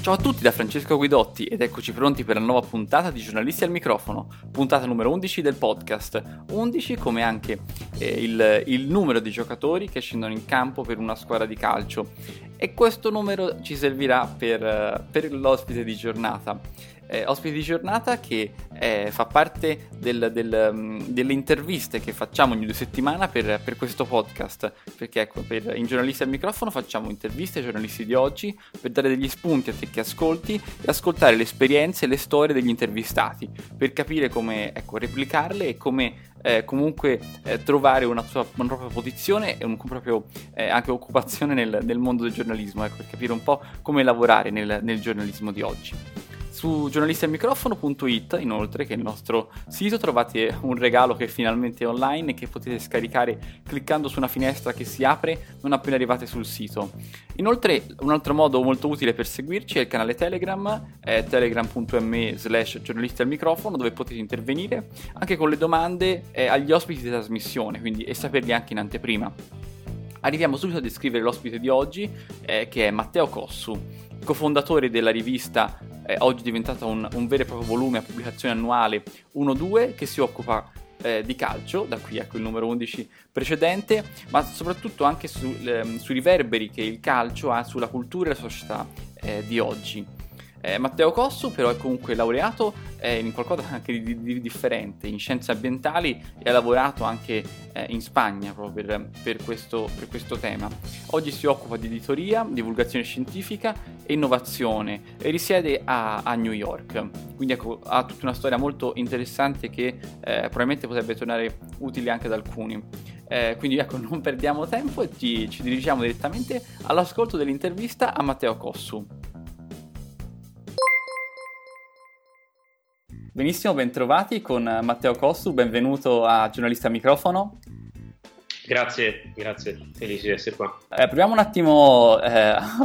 Ciao a tutti da Francesco Guidotti ed eccoci pronti per la nuova puntata di Giornalisti al Microfono, puntata numero 11 del podcast. 11 come anche il numero di giocatori che scendono in campo per una squadra di calcio, e questo numero ci servirà per l'ospite di giornata. Ospite di giornata che fa parte delle interviste che facciamo ogni 2 settimane per questo podcast, perché ecco, in Giornalisti al Microfono facciamo interviste ai giornalisti di oggi per dare degli spunti a te che ascolti e ascoltare le esperienze e le storie degli intervistati, per capire come replicarle e come trovare una propria posizione e una propria anche occupazione nel mondo del giornalismo, per capire un po' come lavorare nel giornalismo di oggi. Su giornalistialmicrofono.it, inoltre, che è il nostro sito, trovate un regalo che è finalmente online e che potete scaricare cliccando su una finestra che si apre non appena arrivate sul sito. Inoltre, un altro modo molto utile per seguirci è il canale Telegram, telegram.me/giornalistialmicrofono, dove potete intervenire anche con le domande agli ospiti di trasmissione, quindi, e saperli anche in anteprima. Arriviamo subito a descrivere l'ospite di oggi, che è Matteo Cossu, cofondatore della rivista oggi diventata un vero e proprio volume a pubblicazione annuale 1-2, che si occupa di calcio, da qui ecco il numero 11 precedente, ma soprattutto anche sui riverberi che il calcio ha sulla cultura e la società di oggi. Matteo Cossu però è comunque laureato in qualcosa anche di differente, in scienze ambientali, e ha lavorato anche in Spagna proprio per questo tema. Oggi si occupa di editoria, divulgazione scientifica e innovazione, e risiede a New York, quindi ecco, ha tutta una storia molto interessante che probabilmente potrebbe tornare utile anche ad alcuni. Quindi ecco, non perdiamo tempo e ci dirigiamo direttamente all'ascolto dell'intervista a Matteo Cossu. Benissimo, bentrovati con Matteo Cossu, benvenuto a Giornalista Microfono. Grazie, felice di essere qua. Proviamo un attimo a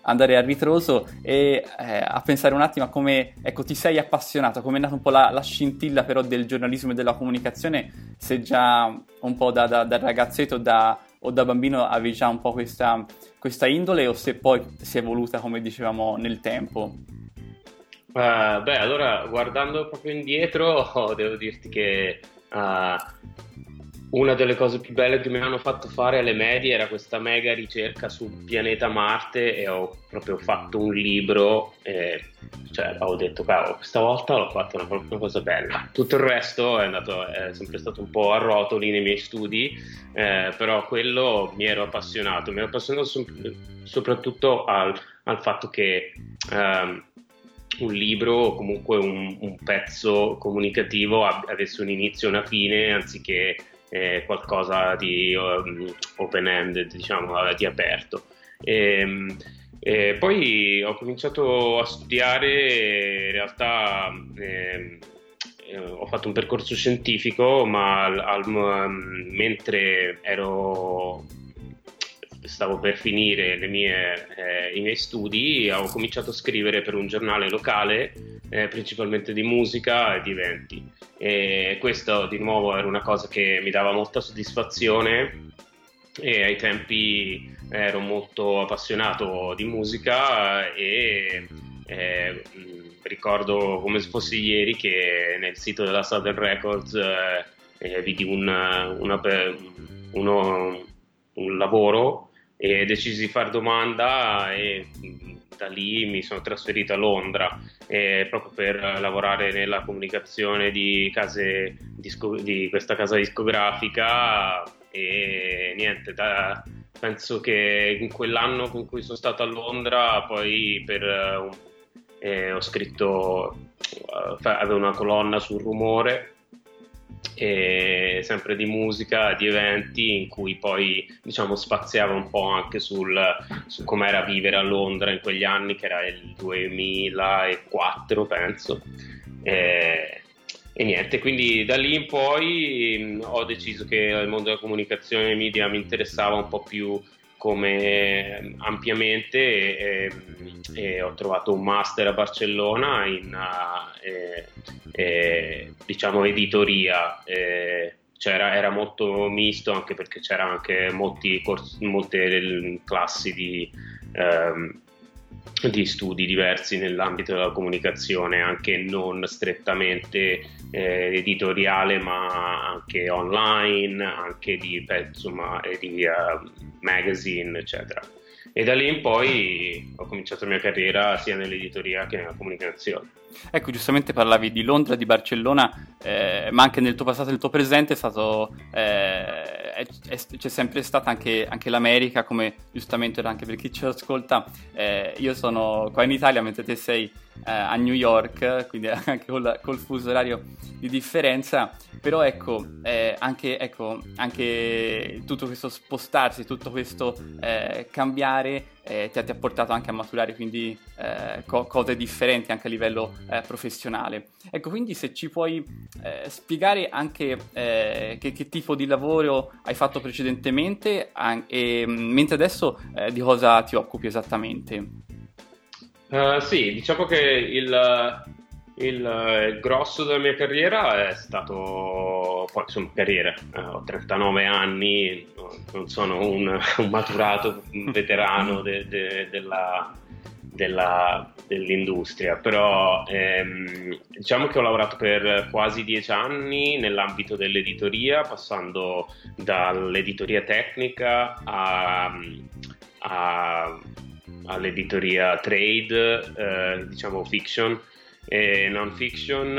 andare a ritroso e a pensare un attimo a come ti sei appassionato, come è nata un po' la scintilla però del giornalismo e della comunicazione, se già un po' da ragazzetto o da bambino avevi già un po' questa indole, o se poi si è evoluta, come dicevamo, nel tempo. Allora, guardando proprio indietro, devo dirti che una delle cose più belle che mi hanno fatto fare alle medie era questa mega ricerca sul pianeta Marte, e ho proprio fatto un libro, ho detto, cavolo, questa volta l'ho fatta una cosa bella. Tutto il resto è sempre stato un po' a rotoli nei miei studi, però quello mi ero appassionato soprattutto al fatto che un libro, o comunque un pezzo comunicativo, avesse un inizio e una fine, anziché qualcosa di open-ended, diciamo, di aperto. E poi ho cominciato a studiare, in realtà ho fatto un percorso scientifico, ma mentre stavo per finire i miei studi, ho cominciato a scrivere per un giornale locale, principalmente di musica e di eventi, e questo di nuovo era una cosa che mi dava molta soddisfazione, e ai tempi ero molto appassionato di musica e ricordo come se fosse ieri che nel sito della Southern Records vidi un lavoro e decisi di fare domanda e da lì mi sono trasferito a Londra proprio per lavorare nella comunicazione di questa casa discografica e niente, penso che in quell'anno in cui sono stato a Londra poi ho scritto, avevo una colonna sul rumore sempre di musica, di eventi in cui poi diciamo spaziava un po' anche su com'era vivere a Londra in quegli anni, che era il 2004 penso, e niente, quindi da lì in poi ho deciso che il mondo della comunicazione e media mi interessava un po' più come ampiamente e ho trovato un master a Barcellona in diciamo editoria, era molto misto anche perché c'era anche molte classi di studi diversi nell'ambito della comunicazione, anche non strettamente editoriale, ma anche online, anche di magazine eccetera, e da lì in poi ho cominciato la mia carriera sia nell'editoria che nella comunicazione. Ecco, giustamente parlavi di Londra, di Barcellona, ma anche nel tuo passato, nel tuo presente c'è sempre stata anche l'America, come giustamente era anche per chi ci ascolta. Io sono qua in Italia mentre te sei a New York, quindi anche col fuso orario di differenza, però anche tutto questo spostarsi, tutto questo cambiare ti ha portato anche a maturare quindi cose differenti anche a livello professionale. Ecco, quindi se ci puoi spiegare anche che tipo di lavoro hai fatto precedentemente e mentre adesso di cosa ti occupi esattamente. Sì, diciamo che il grosso della mia carriera è stato, poi insomma carriera, ho 39 anni, non sono un maturato veterano dell'industria, però diciamo che ho lavorato per quasi 10 anni nell'ambito dell'editoria, passando dall'editoria tecnica all'editoria trade, diciamo fiction e non fiction.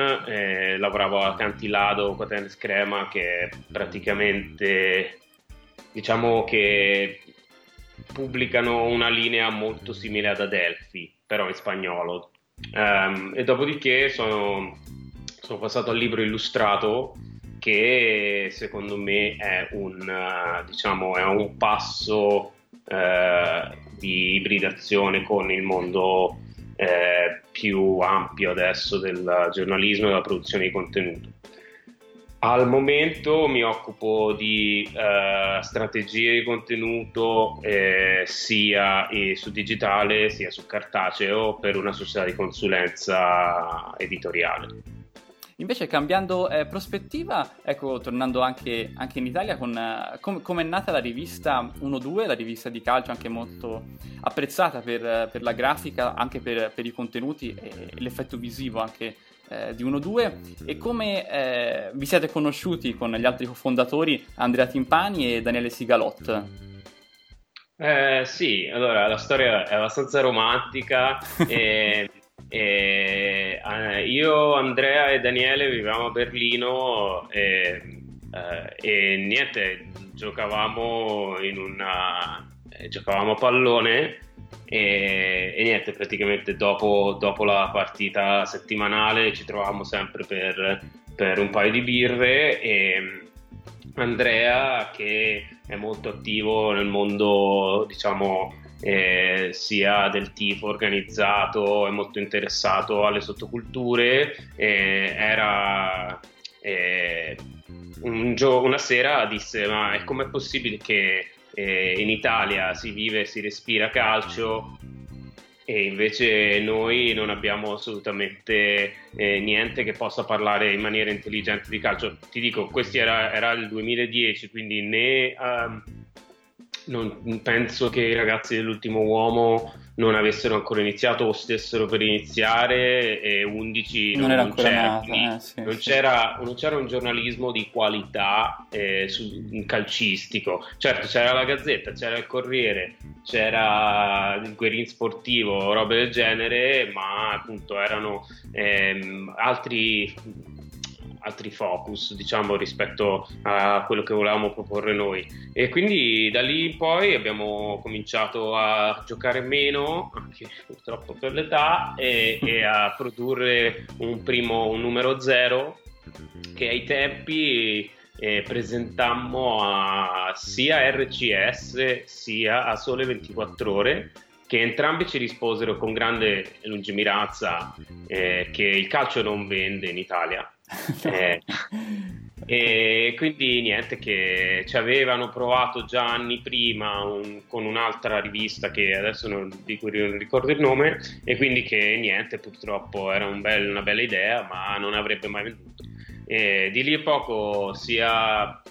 Lavoravo a Cantilado con Teresa Cremades, che praticamente diciamo che pubblicano una linea molto simile ad Adelphi, però in spagnolo, e dopodiché sono passato al libro illustrato, che secondo me è un passo di ibridazione con il mondo più ampio adesso del giornalismo e della produzione di contenuto. Al momento mi occupo di strategie di contenuto sia su digitale sia su cartaceo per una società di consulenza editoriale. Invece cambiando prospettiva, ecco, tornando anche in Italia, come è nata la rivista 12, la rivista di calcio anche molto apprezzata per la grafica, anche per i contenuti e l'effetto visivo anche di 12, e come vi siete conosciuti con gli altri cofondatori Andrea Timpani e Daniele Sigalot? Sì, allora la storia è abbastanza romantica io, Andrea e Daniele vivevamo a Berlino e niente, giocavamo a pallone e niente, praticamente dopo la partita settimanale ci trovavamo sempre per un paio di birre, e Andrea, che è molto attivo nel mondo diciamo sia del tifo organizzato, è molto interessato alle sottoculture, era una sera disse: ma è com'è possibile che in Italia si vive e si respira calcio e invece noi non abbiamo assolutamente niente che possa parlare in maniera intelligente di calcio? Ti dico, questo era il 2010, quindi né non penso che i ragazzi dell'Ultimo Uomo non avessero ancora iniziato o stessero per iniziare, e 11 non c'era un giornalismo di qualità calcistico. Certo, c'era la Gazzetta, c'era il Corriere, c'era il Guerin Sportivo, robe del genere, ma appunto erano altri focus, diciamo, rispetto a quello che volevamo proporre noi, e quindi da lì in poi abbiamo cominciato a giocare meno, anche purtroppo per l'età, e a produrre un numero zero che ai tempi presentammo sia a RCS sia a Sole 24 Ore, che entrambi ci risposero con grande lungimiranza che il calcio non vende in Italia. E quindi niente, che ci avevano provato già anni prima con un'altra rivista che adesso di cui non ricordo il nome, e quindi che niente, purtroppo era una bella idea ma non avrebbe mai venduto. E di lì a poco sia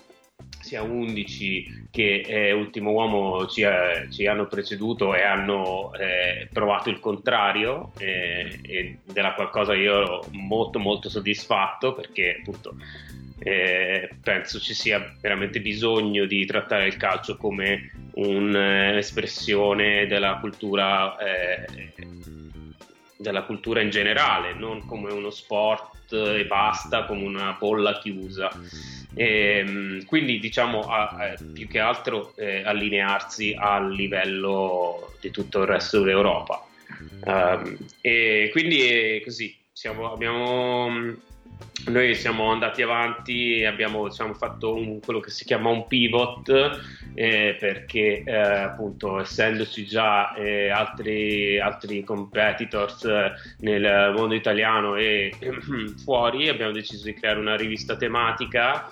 11 che Ultimo Uomo ci hanno preceduto e hanno provato il contrario, e della qualcosa io ero molto molto soddisfatto, perché appunto penso ci sia veramente bisogno di trattare il calcio come un'espressione della cultura in generale, non come uno sport e basta, come una bolla chiusa. E quindi diciamo più che altro allinearsi al livello di tutto il resto d'Europa, e quindi così noi siamo andati avanti e abbiamo fatto quello che si chiama un pivot, perché appunto essendoci già altri competitors nel mondo italiano e fuori, abbiamo deciso di creare una rivista tematica.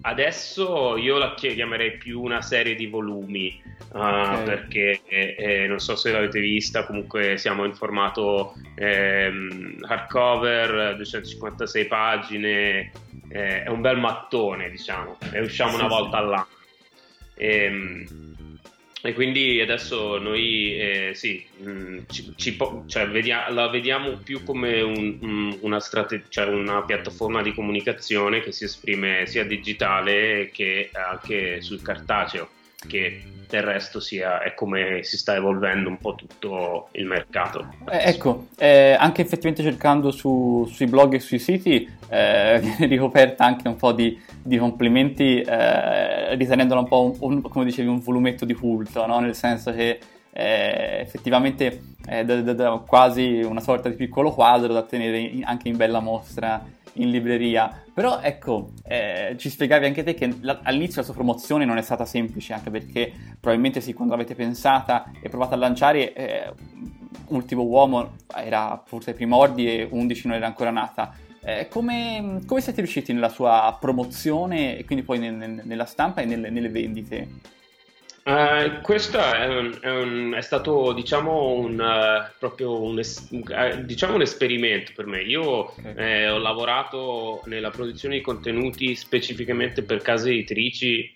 Adesso io la chiamerei più una serie di volumi, okay. Perché non so se l'avete vista, comunque siamo in formato hardcover, 256 pagine, è un bel mattone, diciamo, e usciamo una volta all'anno. E quindi adesso noi la vediamo più come una strategia, cioè una piattaforma di comunicazione che si esprime sia digitale che anche sul cartaceo, che del resto è come si sta evolvendo un po' tutto il mercato. Anche effettivamente cercando sui blog e sui siti viene ricoperta anche un po' di complimenti, ritenendola un po' come dicevi un volumetto di culto, no? Nel senso che effettivamente è quasi una sorta di piccolo quadro da tenere anche in bella mostra in libreria. Però ci spiegavi anche te che all'inizio la sua promozione non è stata semplice, anche perché probabilmente quando l'avete pensata e provata a lanciare Ultimo Uomo era forse ai primordi e 11 non era ancora nata. Come siete riusciti nella sua promozione e quindi poi nella stampa e nelle vendite? Questo è stato diciamo un esperimento per me. Io ho lavorato nella produzione di contenuti specificamente per case editrici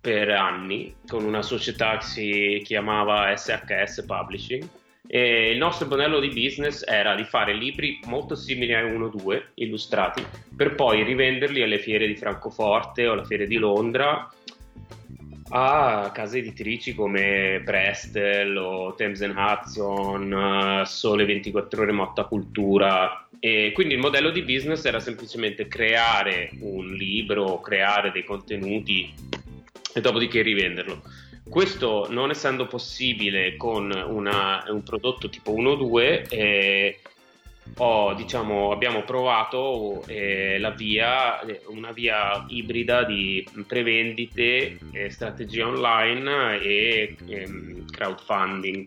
per anni, con una società che si chiamava SHS Publishing, e il nostro modello di business era di fare libri molto simili a 1-2 illustrati, per poi rivenderli alle fiere di Francoforte o alla fiera di Londra, a case editrici come Prestel o Thames and Hudson, Sole 24 Ore, Motta Cultura. E quindi il modello di business era semplicemente creare un libro, creare dei contenuti e dopodiché rivenderlo. Questo non essendo possibile con un prodotto tipo 1-2, abbiamo provato una via ibrida di prevendite, strategie online e crowdfunding,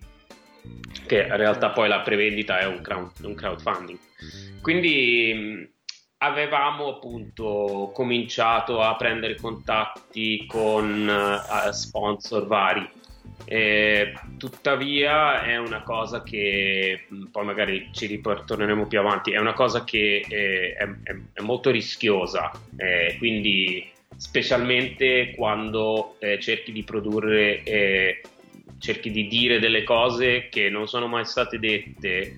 che in realtà poi la prevendita è un crowdfunding. Quindi avevamo appunto cominciato a prendere contatti con sponsor vari. Tuttavia è una cosa che poi magari ci ritorneremo più avanti, è una cosa che è molto rischiosa, quindi specialmente quando cerchi di produrre, cerchi di dire delle cose che non sono mai state dette,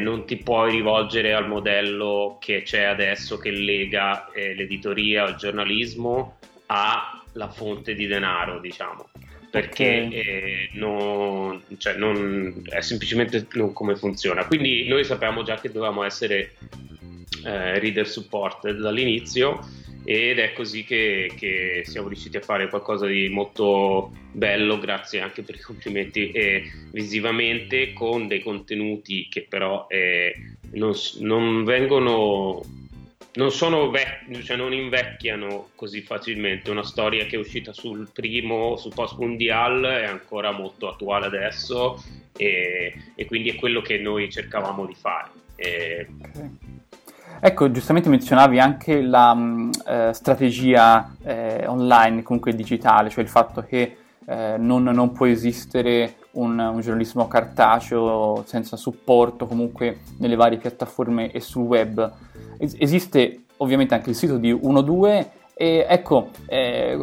non ti puoi rivolgere al modello che c'è adesso, che lega l'editoria o il giornalismo alla fonte di denaro, diciamo. Perché non è semplicemente non come funziona. Quindi noi sappiamo già che dovevamo essere reader supported dall'inizio, ed è così che siamo riusciti a fare qualcosa di molto bello, grazie anche per i complimenti, visivamente, con dei contenuti che però non vengono, non sono vecchi, cioè non invecchiano così facilmente. Una storia che è uscita sul post mondial è ancora molto attuale adesso, e quindi è quello che noi cercavamo di fare. Okay. Ecco, giustamente menzionavi anche la strategia online, comunque digitale, cioè il fatto che non può esistere un giornalismo cartaceo senza supporto comunque nelle varie piattaforme e sul web. Esiste ovviamente anche il sito di 12, e ecco,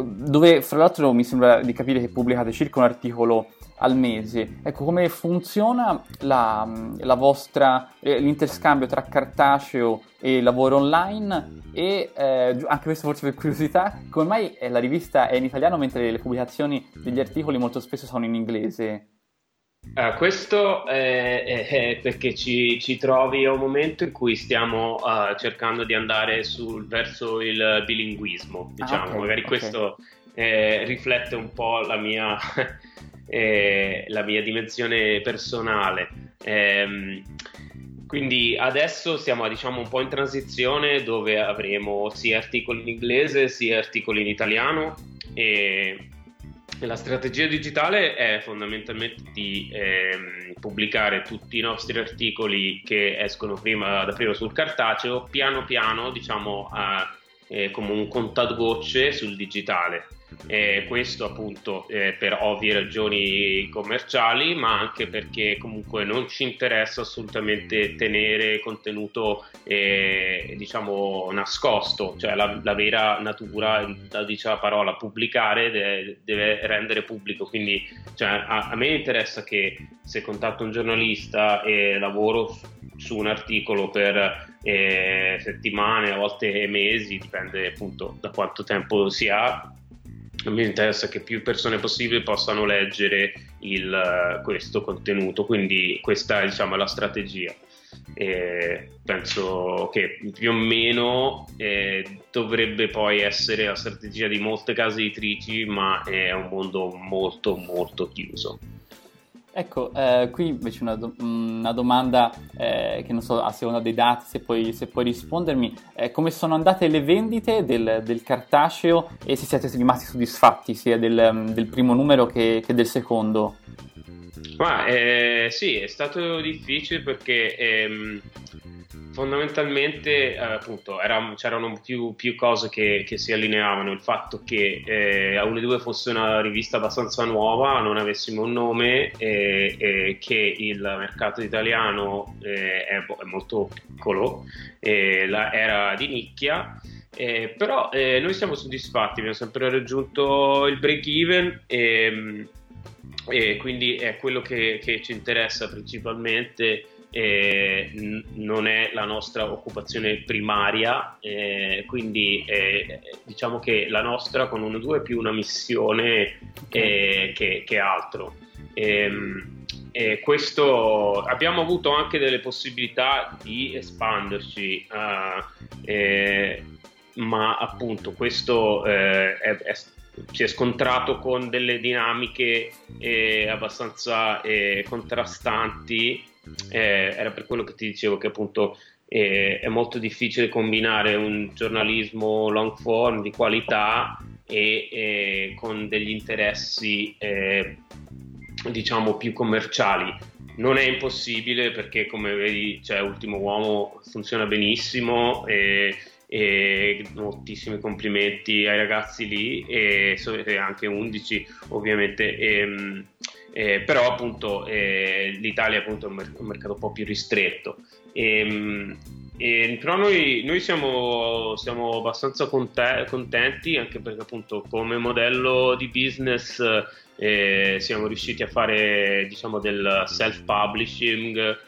dove fra l'altro mi sembra di capire che pubblicate circa un articolo al mese. Ecco, come funziona la vostra, l'interscambio tra cartaceo e lavoro online, e anche questo forse per curiosità, come mai la rivista è in italiano mentre le pubblicazioni degli articoli molto spesso sono in inglese? Questo è perché ci trovi a un momento in cui stiamo cercando di andare verso il bilinguismo, diciamo. Okay. Questo riflette un po' la mia dimensione personale. Quindi adesso siamo, diciamo, un po' in transizione, dove avremo sia articoli in inglese sia articoli in italiano, e la strategia digitale è fondamentalmente di pubblicare tutti i nostri articoli che escono prima ad aprile sul cartaceo, piano piano, diciamo, come un contagocce sul digitale. Questo appunto per ovvie ragioni commerciali, ma anche perché comunque non ci interessa assolutamente tenere contenuto diciamo nascosto, cioè la vera natura, dice la parola, pubblicare deve rendere pubblico. Quindi, cioè, a me interessa che se contatto un giornalista e lavoro su un articolo per settimane, a volte mesi, dipende appunto da quanto tempo si ha, mi interessa che più persone possibili possano leggere questo contenuto. Quindi questa è, diciamo, la strategia, e penso che più o meno dovrebbe poi essere la strategia di molte case editrici, ma è un mondo molto molto chiuso. Ecco, qui invece una domanda che non so, a seconda dei dati, se puoi rispondermi, come sono andate le vendite del cartaceo, e se siete rimasti soddisfatti sia del primo numero che del secondo? Sì, è stato difficile perché fondamentalmente appunto c'erano più cose che si allineavano. Il fatto che A12 fosse una rivista abbastanza nuova, non avessimo un nome, che il mercato italiano è molto piccolo, era di nicchia. Però noi siamo soddisfatti, abbiamo sempre raggiunto il break even, e quindi è quello che ci interessa principalmente. Non è la nostra occupazione primaria, quindi diciamo che la nostra con 12 è più una missione che altro. Questo, abbiamo avuto anche delle possibilità di espanderci, ma appunto questo si è scontrato con delle dinamiche abbastanza contrastanti. Era per quello che ti dicevo che appunto è molto difficile combinare un giornalismo long form di qualità e con degli interessi diciamo più commerciali. Non è impossibile, perché come vedi, cioè, Ultimo Uomo funziona benissimo, e moltissimi complimenti ai ragazzi lì, e anche 11 ovviamente, però appunto l'Italia appunto è un mercato un po' più ristretto, Però noi siamo abbastanza contenti, anche perché appunto come modello di business siamo riusciti a fare, diciamo, del self-publishing.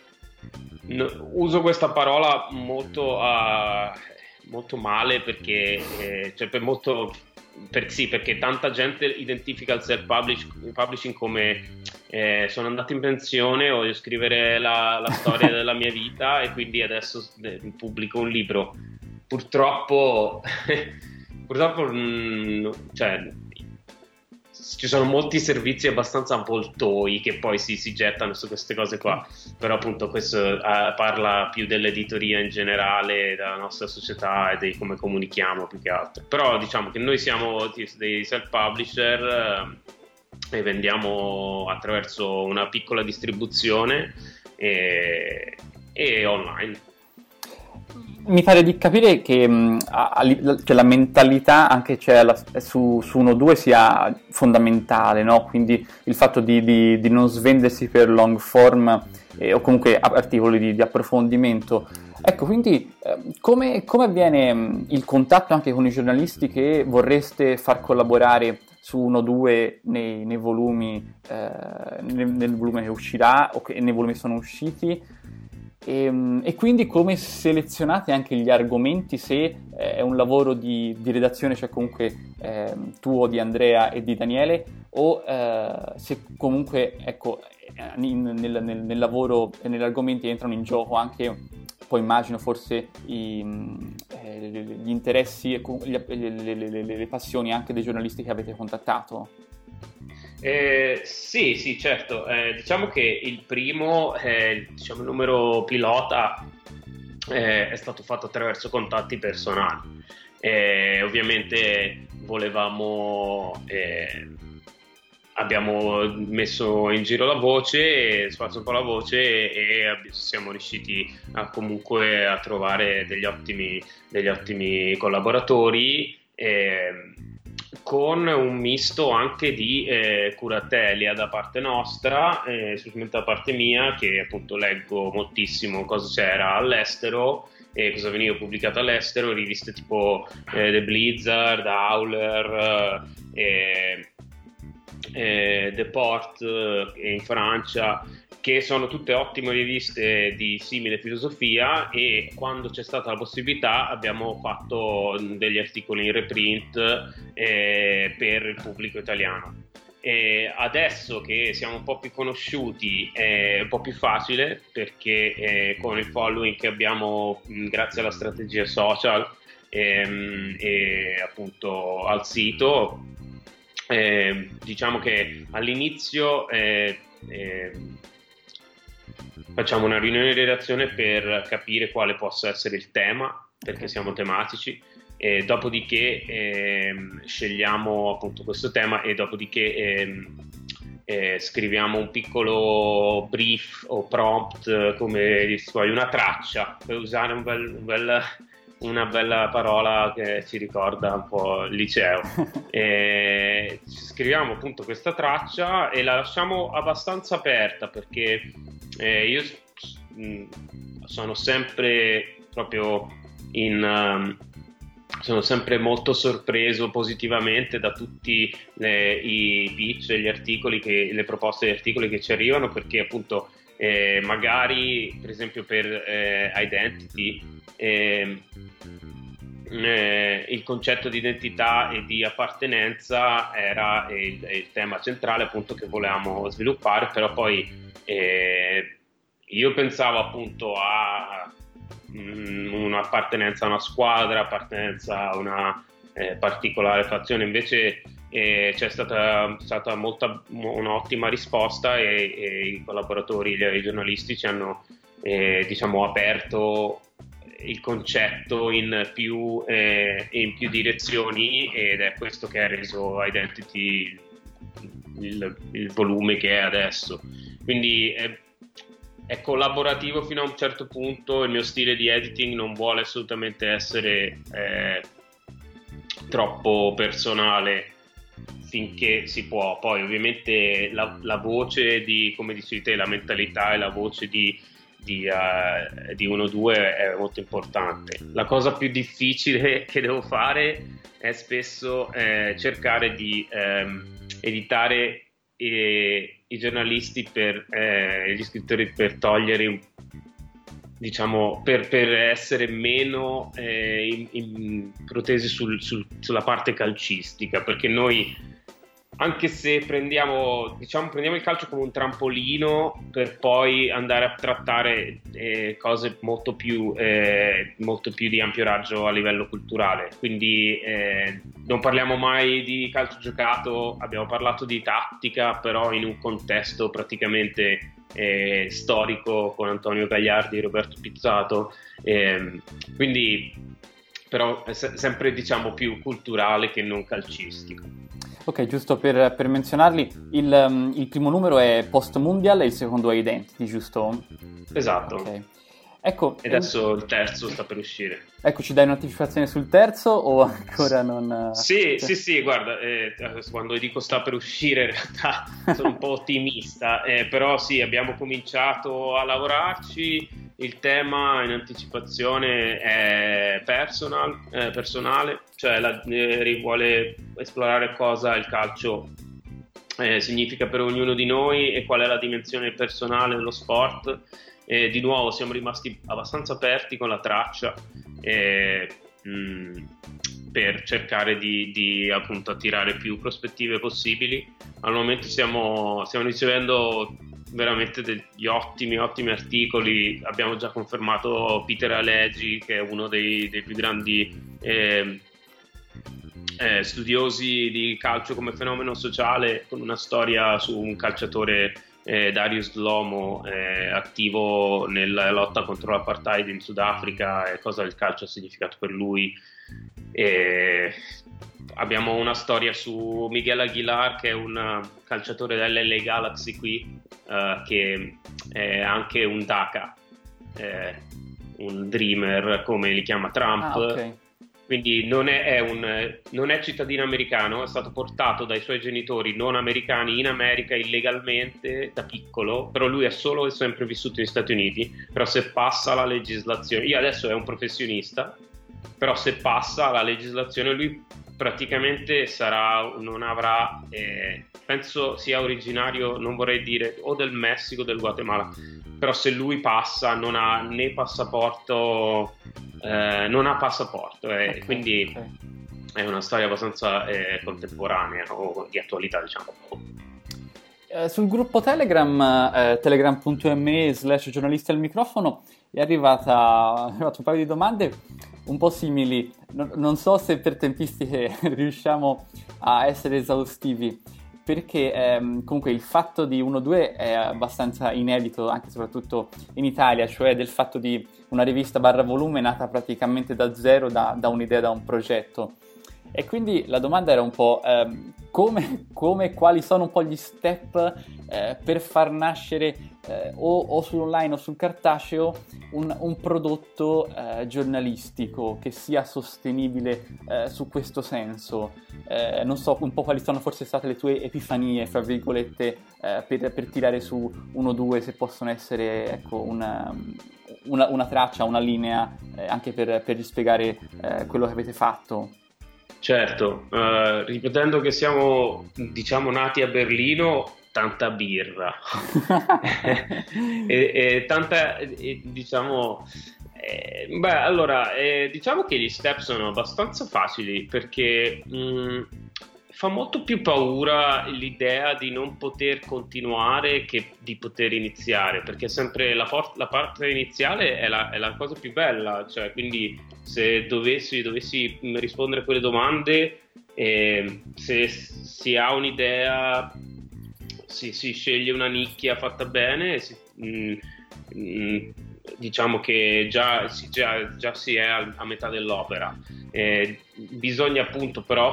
Uso questa parola molto male perché tanta gente identifica il self-publishing come sono andato in pensione, voglio scrivere la storia della mia vita e quindi adesso pubblico un libro. Purtroppo, cioè, ci sono molti servizi abbastanza avvoltoi che poi si gettano su queste cose qua, però appunto questo parla più dell'editoria in generale, della nostra società e di come comunichiamo più che altro. Però diciamo che noi siamo dei self-publisher e vendiamo attraverso una piccola distribuzione e online. Mi pare di capire che la mentalità anche su 1-2 sia fondamentale, no? Quindi il fatto di non svendersi per long form o comunque articoli di approfondimento. Ecco, quindi come avviene il contatto anche con i giornalisti che vorreste far collaborare su 1-2 nei volumi, nel volume che uscirà o nei volumi che sono usciti? E quindi come selezionate anche gli argomenti, se è un lavoro di redazione, cioè comunque tuo, di Andrea e di Daniele, o se comunque, ecco, nel lavoro e negli argomenti entrano in gioco anche, poi immagino, forse gli interessi e le passioni anche dei giornalisti che avete contattato? Sì, certo. Diciamo che il primo, diciamo il numero pilota, è stato fatto attraverso contatti personali. Ovviamente volevamo, abbiamo messo in giro la voce, spazio un po' la voce, e siamo riusciti comunque a trovare degli ottimi collaboratori. Con un misto anche di curatelia da parte nostra, specialmente da parte mia, che appunto leggo moltissimo cosa c'era all'estero e cosa veniva pubblicato all'estero, riviste tipo The Blizzard, Howler, The Port in Francia, che sono tutte ottime riviste di simile filosofia, e quando c'è stata la possibilità abbiamo fatto degli articoli in reprint per il pubblico italiano. E adesso che siamo un po' più conosciuti è un po' più facile, perché con il following che abbiamo grazie alla strategia social e appunto al sito, diciamo che all'inizio facciamo una riunione di redazione per capire quale possa essere il tema, perché siamo tematici, e dopodiché scegliamo appunto questo tema, e dopodiché scriviamo un piccolo brief o prompt, come una traccia, per usare una bella parola che ci ricorda un po' il liceo. Scriviamo appunto questa traccia e la lasciamo abbastanza aperta, perché io sono sempre sono sempre molto sorpreso positivamente da tutti i pitch e gli articoli, le proposte di articoli che ci arrivano, perché appunto magari per esempio per identity, il concetto di identità e di appartenenza era il tema centrale appunto che volevamo sviluppare, però poi io pensavo appunto a un'appartenenza a una squadra, appartenenza a una particolare fazione, invece c'è stata un'ottima risposta, e i collaboratori, i giornalisti ci hanno diciamo aperto il concetto in più direzioni, ed è questo che ha reso Identity il volume che è adesso. Quindi è collaborativo fino a un certo punto. Il mio stile di editing non vuole assolutamente essere troppo personale, finché si può. Poi ovviamente la voce di, come dicevi te, la mentalità e la voce di di 1-2 è molto importante. La cosa più difficile che devo fare è spesso cercare di evitare i giornalisti gli scrittori per togliere, diciamo, per essere meno protesi sulla parte calcistica, perché noi, anche se prendiamo il calcio come un trampolino per poi andare a trattare cose molto più di ampio raggio a livello culturale, quindi non parliamo mai di calcio giocato, abbiamo parlato di tattica, però in un contesto praticamente storico con Antonio Gagliardi e Roberto Pizzato, quindi però è sempre, diciamo, più culturale che non calcistico. Ok, giusto per menzionarli, il primo numero è Post Mundial e il secondo è Identity, giusto? Esatto. Okay. Ecco, e adesso il terzo sta per uscire. Ecco, ci dai un'anticipazione sul terzo o ancora non... Sì, guarda, quando dico sta per uscire in realtà sono un po' ottimista, però sì, abbiamo cominciato a lavorarci. Il tema in anticipazione è personale, cioè vuole esplorare cosa il calcio significa per ognuno di noi e qual è la dimensione personale dello sport. Di nuovo siamo rimasti abbastanza aperti con la traccia per cercare di appunto attirare più prospettive possibili. Al momento stiamo ricevendo veramente degli ottimi articoli. Abbiamo già confermato Peter Alleghi, che è uno dei più grandi studiosi di calcio come fenomeno sociale, con una storia su un calciatore, Darius Dhlomo, attivo nella lotta contro l'apartheid in Sudafrica, e cosa il calcio ha significato per lui. Abbiamo una storia su Miguel Aguilar, che è un calciatore dell'LA Galaxy qui, che è anche un DACA, un dreamer come li chiama Trump. Ah, okay. Quindi non è cittadino americano, è stato portato dai suoi genitori non americani in America illegalmente da piccolo, però lui è solo e sempre vissuto negli Stati Uniti. Però se passa la legislazione, io adesso è un professionista, però se passa la legislazione lui praticamente non avrà penso sia originario, non vorrei dire, o del Messico o del Guatemala, però se lui passa non ha né passaporto, okay, quindi okay. È una storia abbastanza contemporanea o di attualità, diciamo. Sul gruppo Telegram, telegram.me/giornalisti al microfono, è arrivato un paio di domande un po' simili. Non so se per tempistiche riusciamo a essere esaustivi, perché comunque il fatto di 1-2 è abbastanza inedito, anche e soprattutto in Italia, cioè del fatto di una rivista barra volume nata praticamente da zero, da un'idea, da un progetto. E quindi la domanda era un po' quali sono un po' gli step per far nascere o sull'online o sul cartaceo un prodotto giornalistico che sia sostenibile su questo senso. Non so un po' quali sono forse state le tue epifanie, fra virgolette, per tirare su 1-2, se possono essere, ecco, una traccia, una linea, anche per spiegare quello che avete fatto. Certo, ripetendo che siamo, diciamo, nati a Berlino, tanta birra diciamo che gli step sono abbastanza facili, perché fa molto più paura l'idea di non poter continuare che di poter iniziare, perché sempre la parte iniziale è la cosa più bella, cioè, quindi se dovessi rispondere a quelle domande, se si ha un'idea, si sceglie una nicchia fatta bene, diciamo che già si è a metà dell'opera. Bisogna appunto però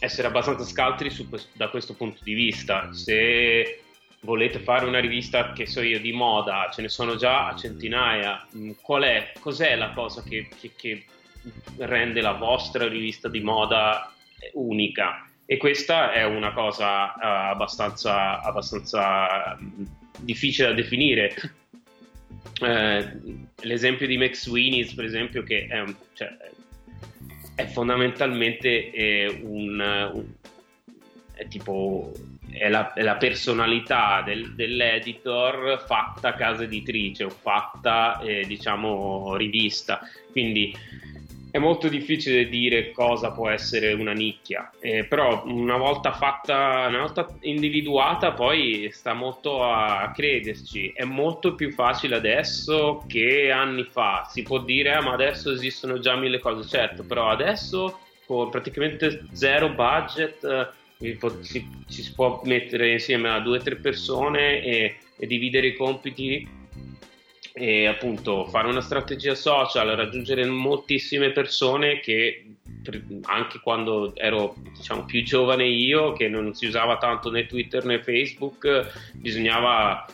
essere abbastanza scaltri da questo punto di vista. Se volete fare una rivista, che so io, di moda, ce ne sono già a centinaia. Cos'è la cosa che rende la vostra rivista di moda unica? E questa è una cosa abbastanza difficile da definire, l'esempio di Max Winnis, per esempio, che è fondamentalmente è la personalità dell'editor fatta casa editrice o fatta rivista, quindi è molto difficile dire cosa può essere una nicchia, però una volta individuata poi sta molto a crederci. È molto più facile adesso che anni fa. Si può dire ma adesso esistono già mille cose, certo, però adesso con praticamente zero budget ci si può mettere insieme a 2 o 3 persone e dividere i compiti e appunto fare una strategia social, raggiungere moltissime persone che anche quando ero più giovane io, che non si usava tanto né Twitter né Facebook, bisognava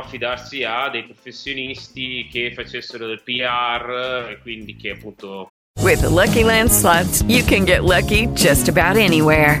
affidarsi a dei professionisti che facessero del PR e quindi che appunto. With the Lucky Land Slots, you can get lucky just about anywhere.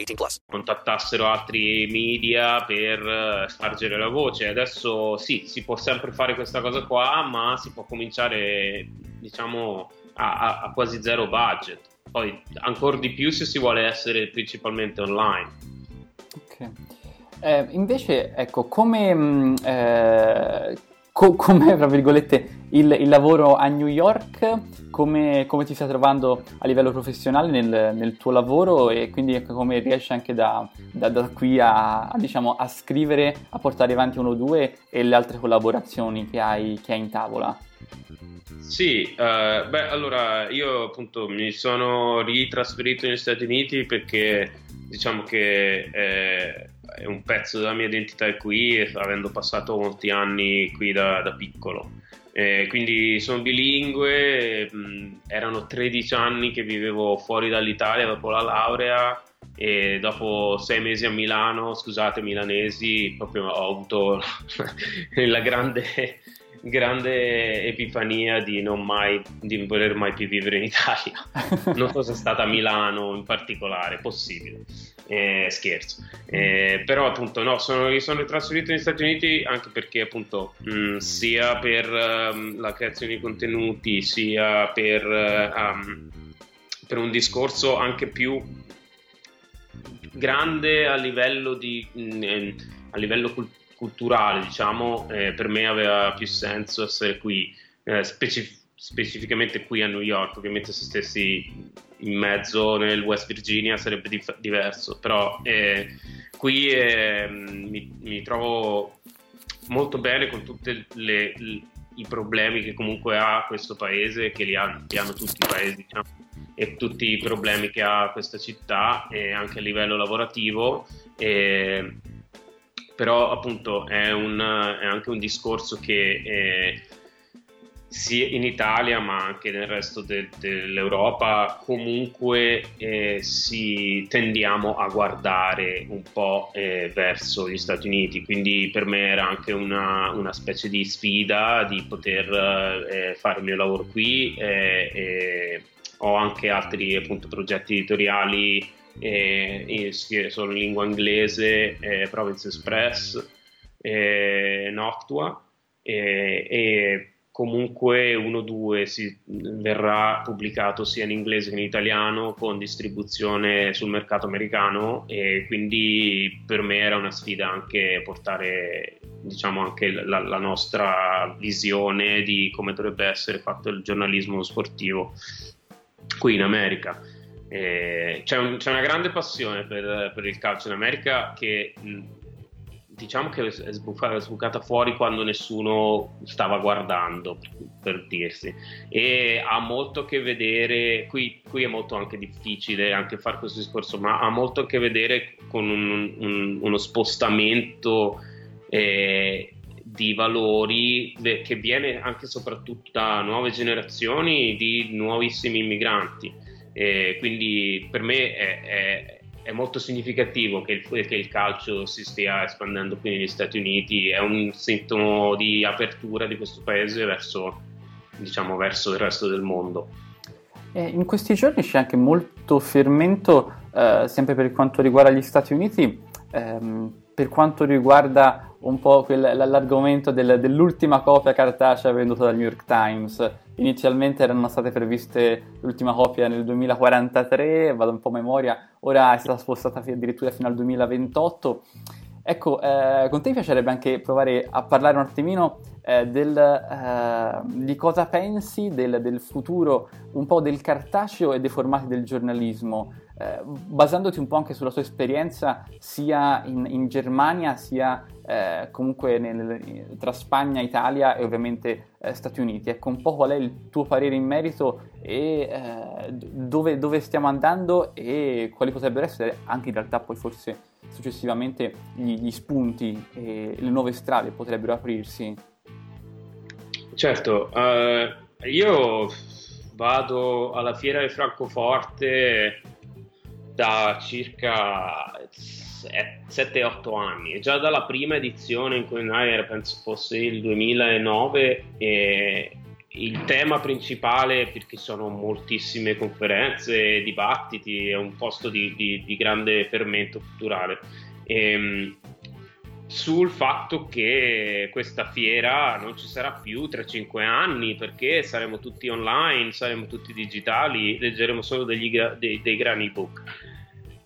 18+. Contattassero altri media per spargere la voce. Adesso sì, si può sempre fare questa cosa qua, ma si può cominciare a quasi zero budget. Poi ancora di più se si vuole essere principalmente online. Ok. Invece, ecco, come tra virgolette il lavoro a New York, come ti stai trovando a livello professionale nel tuo lavoro e quindi come riesci anche da qui a scrivere, a portare avanti 1 o 2 e le altre collaborazioni che hai in tavola? Sì, allora io appunto mi sono ritrasferito negli Stati Uniti perché che è un pezzo della mia identità qui, avendo passato molti anni qui da piccolo. Quindi sono bilingue, erano 13 anni che vivevo fuori dall'Italia dopo la laurea e dopo 6 mesi a Milano, scusate milanesi, proprio ho avuto la grande epifania di non voler mai più vivere in Italia. Non so se è stata a Milano in particolare, possibile, scherzo, però appunto no, sono trasferito negli Stati Uniti anche perché appunto sia per la creazione di contenuti sia per un discorso anche più grande a livello culturale. Per me aveva più senso essere qui, specificamente qui a New York. Ovviamente se stessi in mezzo nel West Virginia sarebbe diverso, però qui mi trovo molto bene con tutti i problemi che comunque ha questo paese, che li hanno tutti i paesi, e tutti i problemi che ha questa città, e anche a livello lavorativo. Però appunto è anche un discorso che sia in Italia ma anche nel resto dell'Europa comunque tendiamo a guardare un po' verso gli Stati Uniti, quindi per me era anche una specie di sfida di poter fare il mio lavoro qui. Ho anche altri appunto progetti editoriali, solo in lingua inglese, Province Express, Noctua, e comunque 1 o 2 verrà pubblicato sia in inglese che in italiano con distribuzione sul mercato americano, e quindi per me era una sfida anche portare diciamo anche la nostra visione di come dovrebbe essere fatto il giornalismo sportivo qui in America. C'è una grande passione per il calcio in America che diciamo che è sbucata fuori quando nessuno stava guardando, per dirsi, e ha molto a che vedere, qui è molto anche difficile anche fare questo discorso, ma ha molto a che vedere con uno spostamento di valori che viene anche soprattutto da nuove generazioni di nuovissimi immigranti. Quindi per me è molto significativo che il calcio si stia espandendo qui negli Stati Uniti. È un sintomo di apertura di questo paese verso il resto del mondo. In questi giorni c'è anche molto fermento, sempre per quanto riguarda gli Stati Uniti, per quanto riguarda un po' l'argomento dell'ultima copia cartacea venduta dal New York Times. Inizialmente erano state previste l'ultima copia nel 2043, vado un po' a memoria, ora è stata spostata addirittura fino al 2028. Ecco, con te mi piacerebbe anche provare a parlare un attimino di cosa pensi del futuro un po' del cartaceo e dei formati del giornalismo, basandoti un po' anche sulla tua esperienza sia in Germania sia comunque tra Spagna, Italia e ovviamente Stati Uniti. Ecco, un po' qual è il tuo parere in merito e dove stiamo andando e quali potrebbero essere anche in realtà poi forse successivamente gli spunti e le nuove strade potrebbero aprirsi. Certo, io vado alla fiera di Francoforte da circa 7-8 anni, già dalla prima edizione in cui penso fosse il 2009, e il tema principale, perché sono moltissime conferenze, dibattiti, è un posto di grande fermento culturale, sul fatto che questa fiera non ci sarà più tra 5 anni, perché saremo tutti online, saremo tutti digitali, leggeremo solo dei grandi ebook.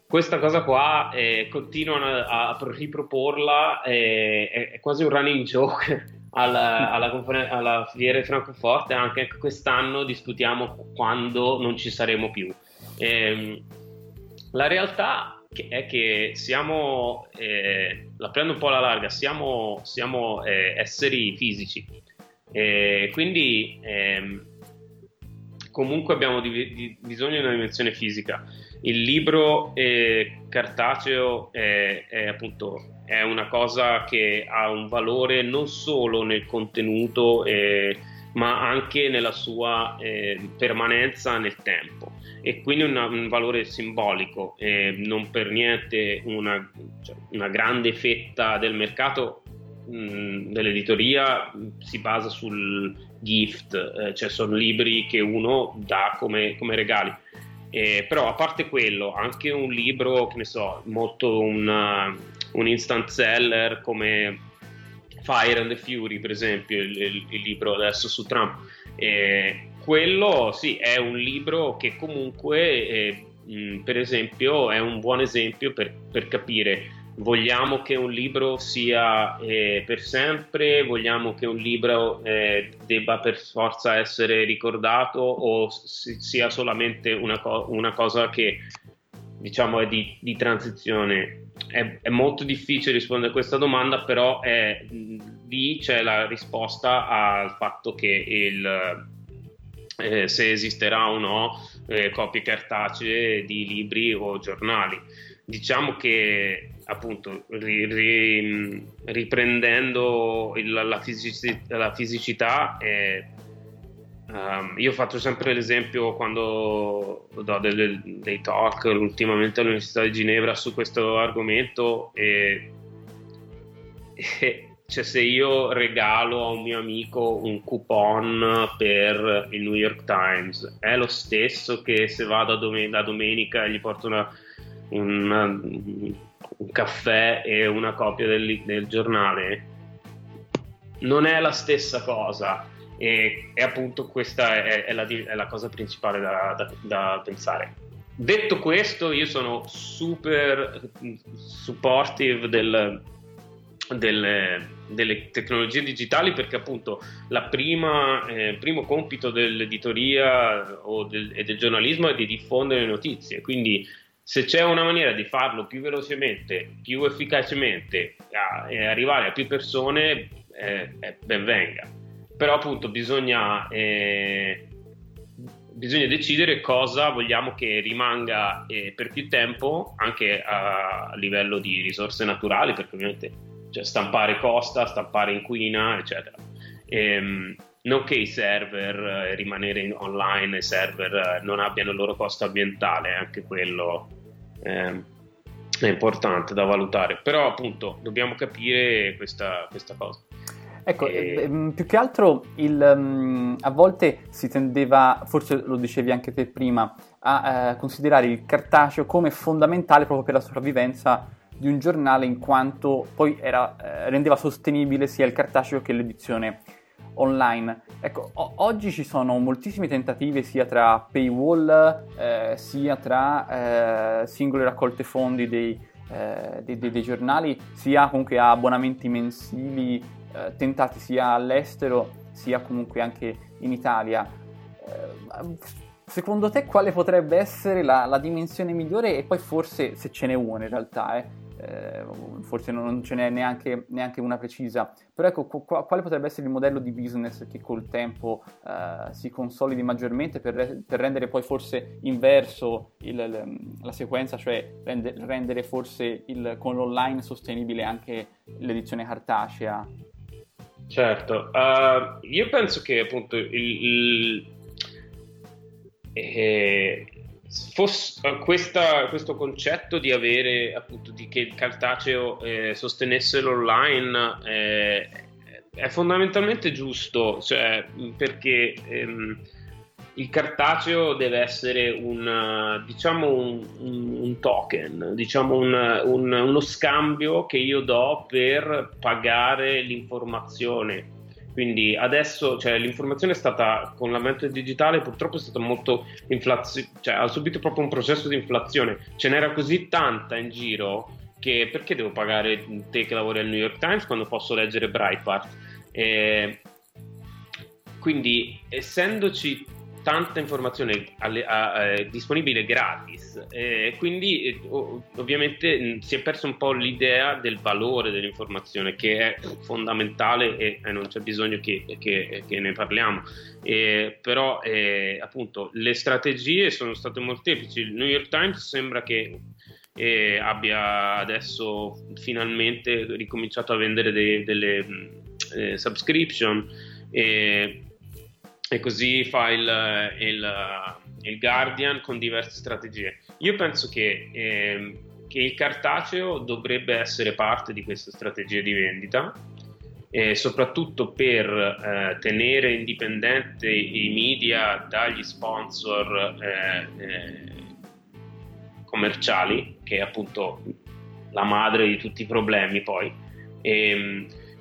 Questa cosa qua continuano a riproporla, è quasi un running joke alla fiera di Francoforte. Anche quest'anno discutiamo quando non ci saremo più. La realtà è che siamo, la prendo un po' alla larga, siamo esseri fisici, quindi comunque abbiamo bisogno di una dimensione fisica. Il libro cartaceo è appunto è una cosa che ha un valore non solo nel contenuto, ma anche nella sua permanenza nel tempo, e quindi un valore simbolico. Non per niente una grande fetta del mercato dell'editoria si basa sul gift, cioè sono libri che uno dà come regali. Però a parte quello, anche un libro, che ne so, molto un instant seller come Fire and the Fury, per esempio, il libro adesso su Trump, quello sì è un libro che comunque per esempio è un buon esempio per capire: vogliamo che un libro sia per sempre, vogliamo che un libro debba per forza essere ricordato, o sia solamente una cosa che diciamo è di transizione. È molto difficile rispondere a questa domanda, però lì c'è la risposta al fatto che se esisterà o no copie cartacee di libri o giornali. Diciamo che appunto riprendendo la fisicità, io faccio sempre l'esempio quando do dei talk ultimamente all'Università di Ginevra su questo argomento, cioè se io regalo a un mio amico un coupon per il New York Times, è lo stesso che se vado la domenica e gli porto un caffè e una copia del giornale? Non è la stessa cosa, e appunto questa è la cosa principale da pensare. Detto questo, io sono super supportive del delle tecnologie digitali, perché appunto il primo compito dell'editoria e del giornalismo è di diffondere le notizie, quindi se c'è una maniera di farlo più velocemente, più efficacemente, arrivare a più persone, ben venga. Però appunto bisogna decidere cosa vogliamo che rimanga per più tempo, anche a livello di risorse naturali, perché ovviamente stampare costa, stampare inquina, eccetera. Nonché i server, rimanere online, i server non abbiano il loro costo ambientale, anche quello è importante da valutare, però appunto dobbiamo capire questa cosa. Ecco, più che altro a volte si tendeva, forse lo dicevi anche te prima, a considerare il cartaceo come fondamentale proprio per la sopravvivenza di un giornale, in quanto poi rendeva sostenibile sia il cartaceo che l'edizione online. Ecco, oggi ci sono moltissimi tentativi sia tra paywall, sia tra singole raccolte fondi dei giornali, sia comunque a abbonamenti mensili tentati sia all'estero sia comunque anche in Italia. Secondo te quale potrebbe essere la dimensione migliore, e poi forse se ce n'è una in realtà, forse non ce n'è neanche una precisa, però ecco, quale potrebbe essere il modello di business che col tempo si consolidi maggiormente per rendere poi forse inverso la sequenza, cioè rendere forse con l'online sostenibile anche l'edizione cartacea? Certo, io penso che appunto questo concetto di avere appunto che il cartaceo sostenesse l'online è fondamentalmente giusto, cioè perché il cartaceo deve essere un token, diciamo uno scambio che io do per pagare l'informazione. Quindi adesso, cioè, l'informazione è stata, con l'avvento digitale purtroppo è stata molto ha subito proprio un processo di inflazione, ce n'era così tanta in giro che perché devo pagare te che lavori al New York Times quando posso leggere Breitbart? Quindi essendoci tanta informazione disponibile gratis, quindi ovviamente si è perso un po' l'idea del valore dell'informazione, che è fondamentale e non c'è bisogno che ne parliamo, però appunto le strategie sono state molteplici. Il New York Times sembra che abbia adesso finalmente ricominciato a vendere delle subscription, e così fa il Guardian con diverse strategie. Io penso che il cartaceo dovrebbe essere parte di queste strategie di vendita, soprattutto per tenere indipendente i media dagli sponsor commerciali, che è appunto la madre di tutti i problemi poi.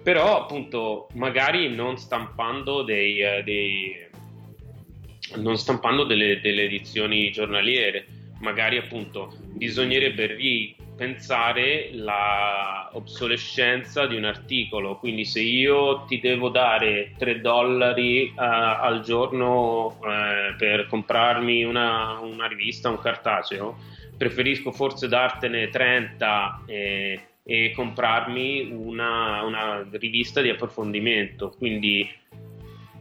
Però appunto magari non stampando delle edizioni giornaliere, magari appunto bisognerebbe ripensare la obsolescenza di un articolo, quindi se io ti devo dare $3 al giorno per comprarmi una rivista, un cartaceo, preferisco forse dartene 30 e comprarmi una rivista di approfondimento. Quindi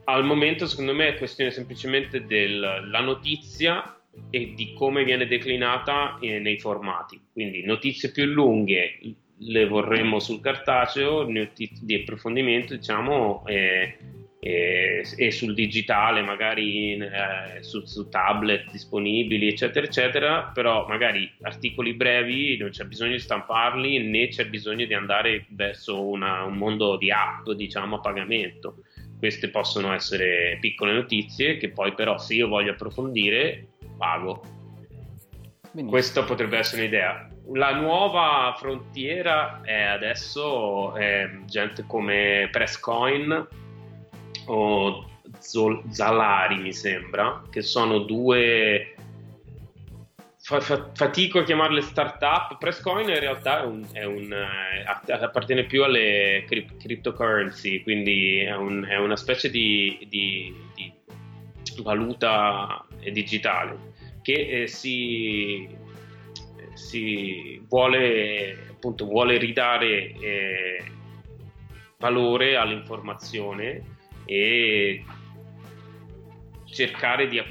al momento secondo me è questione semplicemente della notizia e di come viene declinata nei formati, quindi notizie più lunghe le vorremmo sul cartaceo, notizie di approfondimento diciamo e sul digitale, magari su tablet disponibili eccetera eccetera, però magari articoli brevi non c'è bisogno di stamparli, né c'è bisogno di andare verso un mondo di app diciamo a pagamento. Queste possono essere piccole notizie che poi però se io voglio approfondire pago. Benissimo. Questa potrebbe essere un'idea. La nuova frontiera è adesso gente come PressCoin o Zalari, mi sembra che sono due fatico a chiamarle startup. PressCoin in realtà appartiene più alle cryptocurrency, quindi è una specie di valuta digitale che si vuole ridare valore all'informazione e cercare di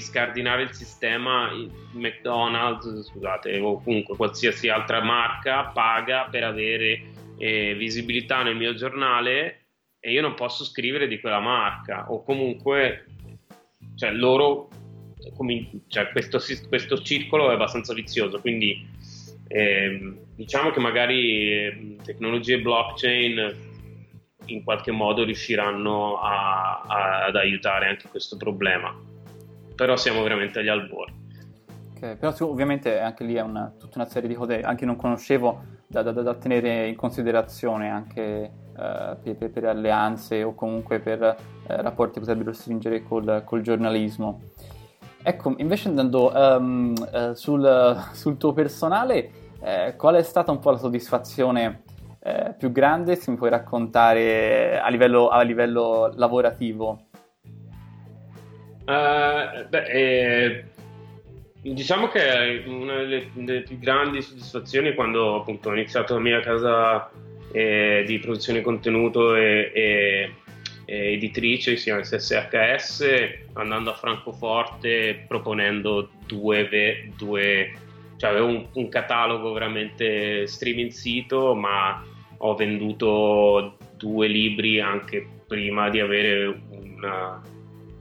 scardinare il sistema. McDonald's, scusate, o comunque qualsiasi altra marca paga per avere visibilità nel mio giornale, e io non posso scrivere di quella marca, o comunque questo circolo è abbastanza vizioso, quindi diciamo che magari tecnologie blockchain in qualche modo riusciranno ad aiutare anche questo problema, però siamo veramente agli albori. Okay, però ovviamente anche lì è tutta una serie di cose anche non conoscevo da tenere in considerazione, anche per alleanze o comunque per rapporti che potrebbero stringere col giornalismo. Ecco, invece andando sul tuo personale, qual è stata un po' la soddisfazione più grande, se mi puoi raccontare a livello lavorativo? Diciamo che una delle più grandi soddisfazioni è quando appunto ho iniziato la mia casa di produzione contenuto e editrice, che si chiama SHS, andando a Francoforte proponendo due, cioè avevo un catalogo veramente streaming sito, ma ho venduto 2 libri anche prima di avere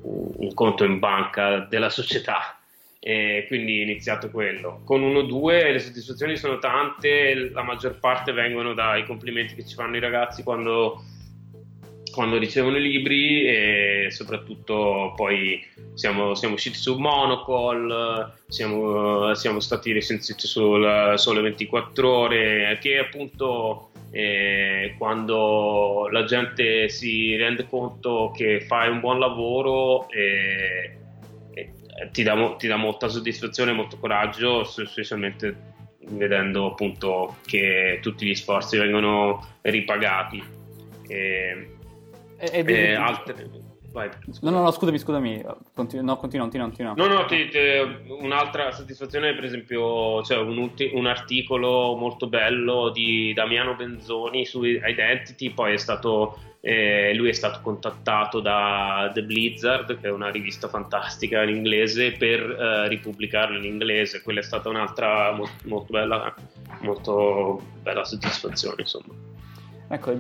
un conto in banca della società, e quindi ho iniziato quello. Con 1 o 2 le soddisfazioni sono tante, la maggior parte vengono dai complimenti che ci fanno i ragazzi quando ricevono i libri, e soprattutto poi siamo usciti su Monocall, siamo stati recensiti sul Sole 24 Ore, che appunto quando la gente si rende conto che fai un buon lavoro ti dà molta soddisfazione, molto coraggio, specialmente vedendo appunto che tutti gli sforzi vengono ripagati. Vai, no, scusami, continua. No, un'altra soddisfazione è per esempio un articolo molto bello di Damiano Benzoni su Identity, poi lui è stato contattato da The Blizzard, che è una rivista fantastica in inglese, per ripubblicarlo in inglese. Quella è stata un'altra molto bella soddisfazione, insomma. Ecco,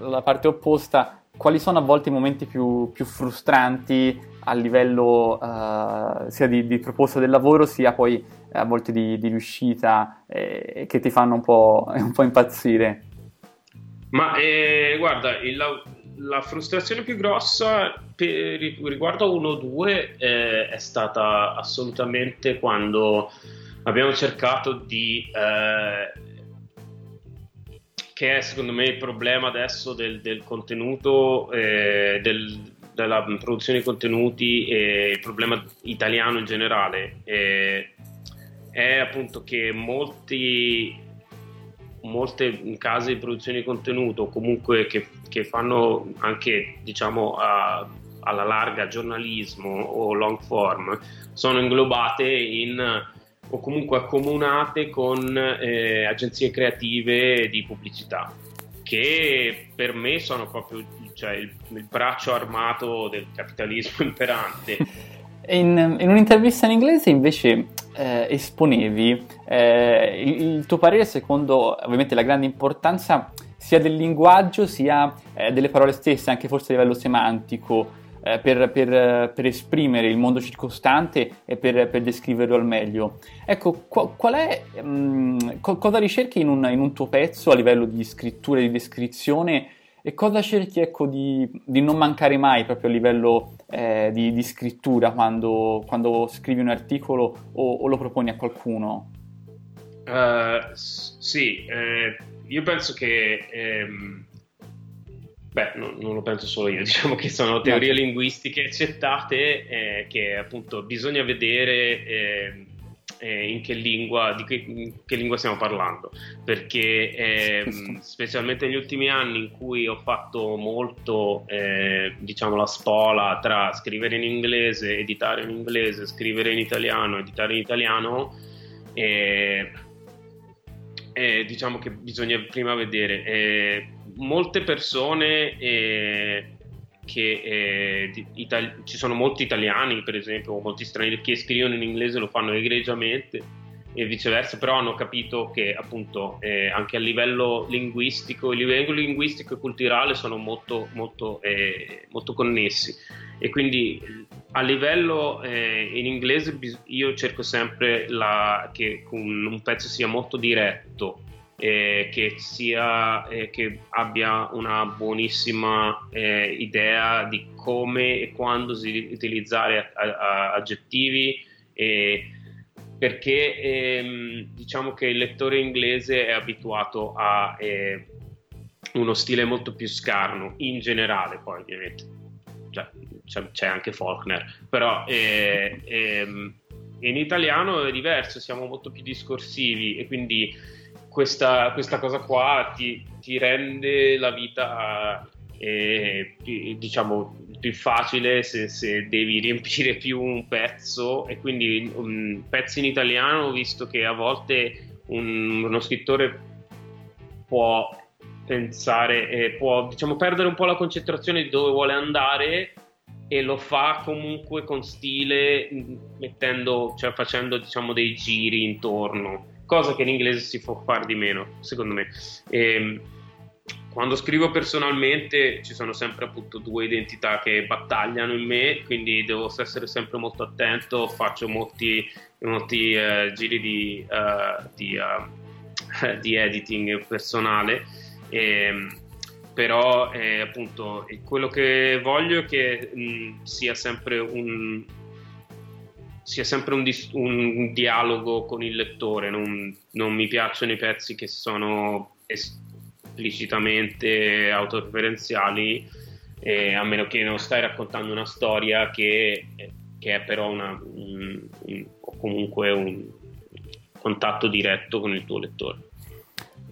la parte opposta, quali sono a volte i momenti più frustranti a livello sia di proposta del lavoro, sia poi a volte di riuscita, che ti fanno un po' impazzire? Ma guarda, la frustrazione più grossa riguardo a 1 o 2 è stata assolutamente quando abbiamo cercato di... che è secondo me il problema adesso del contenuto, della produzione di contenuti, e il problema italiano in generale, è appunto che molte case di produzione di contenuto, comunque che fanno anche diciamo alla larga giornalismo o long form, sono inglobate in o comunque accomunate con agenzie creative di pubblicità, che per me sono proprio il braccio armato del capitalismo imperante. In un'intervista in inglese invece esponevi il tuo parere secondo ovviamente la grande importanza sia del linguaggio sia delle parole stesse, anche forse a livello semantico, per esprimere il mondo circostante e per descriverlo al meglio. Ecco, cosa ricerchi in un tuo pezzo a livello di scrittura, di descrizione, e cosa cerchi ecco di non mancare mai proprio a livello di scrittura quando scrivi un articolo o lo proponi a qualcuno? Sì, io penso che Beh, non lo penso solo io, diciamo che sono teorie linguistiche accettate, che appunto bisogna vedere in che lingua stiamo parlando, perché specialmente negli ultimi anni in cui ho fatto molto la spola tra scrivere in inglese, editare in inglese, scrivere in italiano, editare in italiano, diciamo che bisogna prima vedere. Molte persone ci sono molti italiani, per esempio, o molti stranieri che scrivono in inglese, lo fanno egregiamente, e viceversa, però hanno capito che appunto anche a livello linguistico e culturale sono molto connessi, e quindi a livello in inglese io cerco sempre che un pezzo sia molto diretto, che abbia una buonissima idea di come e quando si utilizzare aggettivi, perché diciamo che il lettore inglese è abituato a uno stile molto più scarno in generale. Poi ovviamente c'è anche Faulkner, però in italiano è diverso, siamo molto più discorsivi, e quindi questa cosa qua ti rende la vita più facile se devi riempire più un pezzo, e quindi pezzi in italiano, visto che a volte uno scrittore può pensare, può perdere un po' la concentrazione di dove vuole andare, e lo fa comunque con stile, facendo dei giri intorno, cosa che in inglese si può fare di meno, secondo me. Quando scrivo personalmente ci sono sempre appunto due identità che battagliano in me, quindi devo essere sempre molto attento, faccio molti giri di editing personale, però appunto quello che voglio è che sia sempre un dialogo con il lettore. Non mi piacciono i pezzi che sono esplicitamente autoreferenziali, a meno che non stai raccontando una storia che è però o comunque un contatto diretto con il tuo lettore.